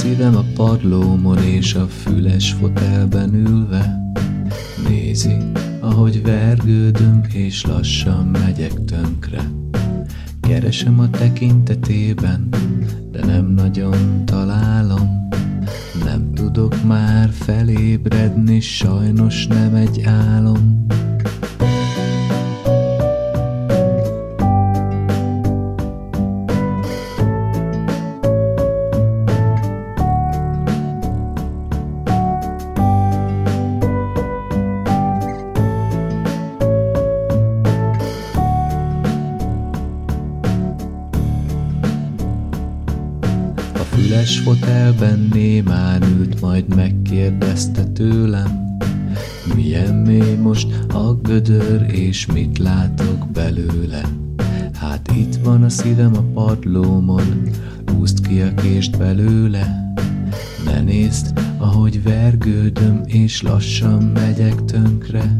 Szívem a padlómon és a füles fotelben ülve nézi, ahogy vergődöm és lassan megyek tönkre. Keresem a tekintetében, de nem nagyon találom. Nem tudok már felébredni, sajnos nem egy álom. Füles fotelben némán ült, majd megkérdezte tőlem, milyen mély most a gödör, és mit látok belőle. Hát itt van a szívem a padlómon, húzd ki a kést belőle. Ne nézd, ahogy vergődöm, és lassan megyek tönkre.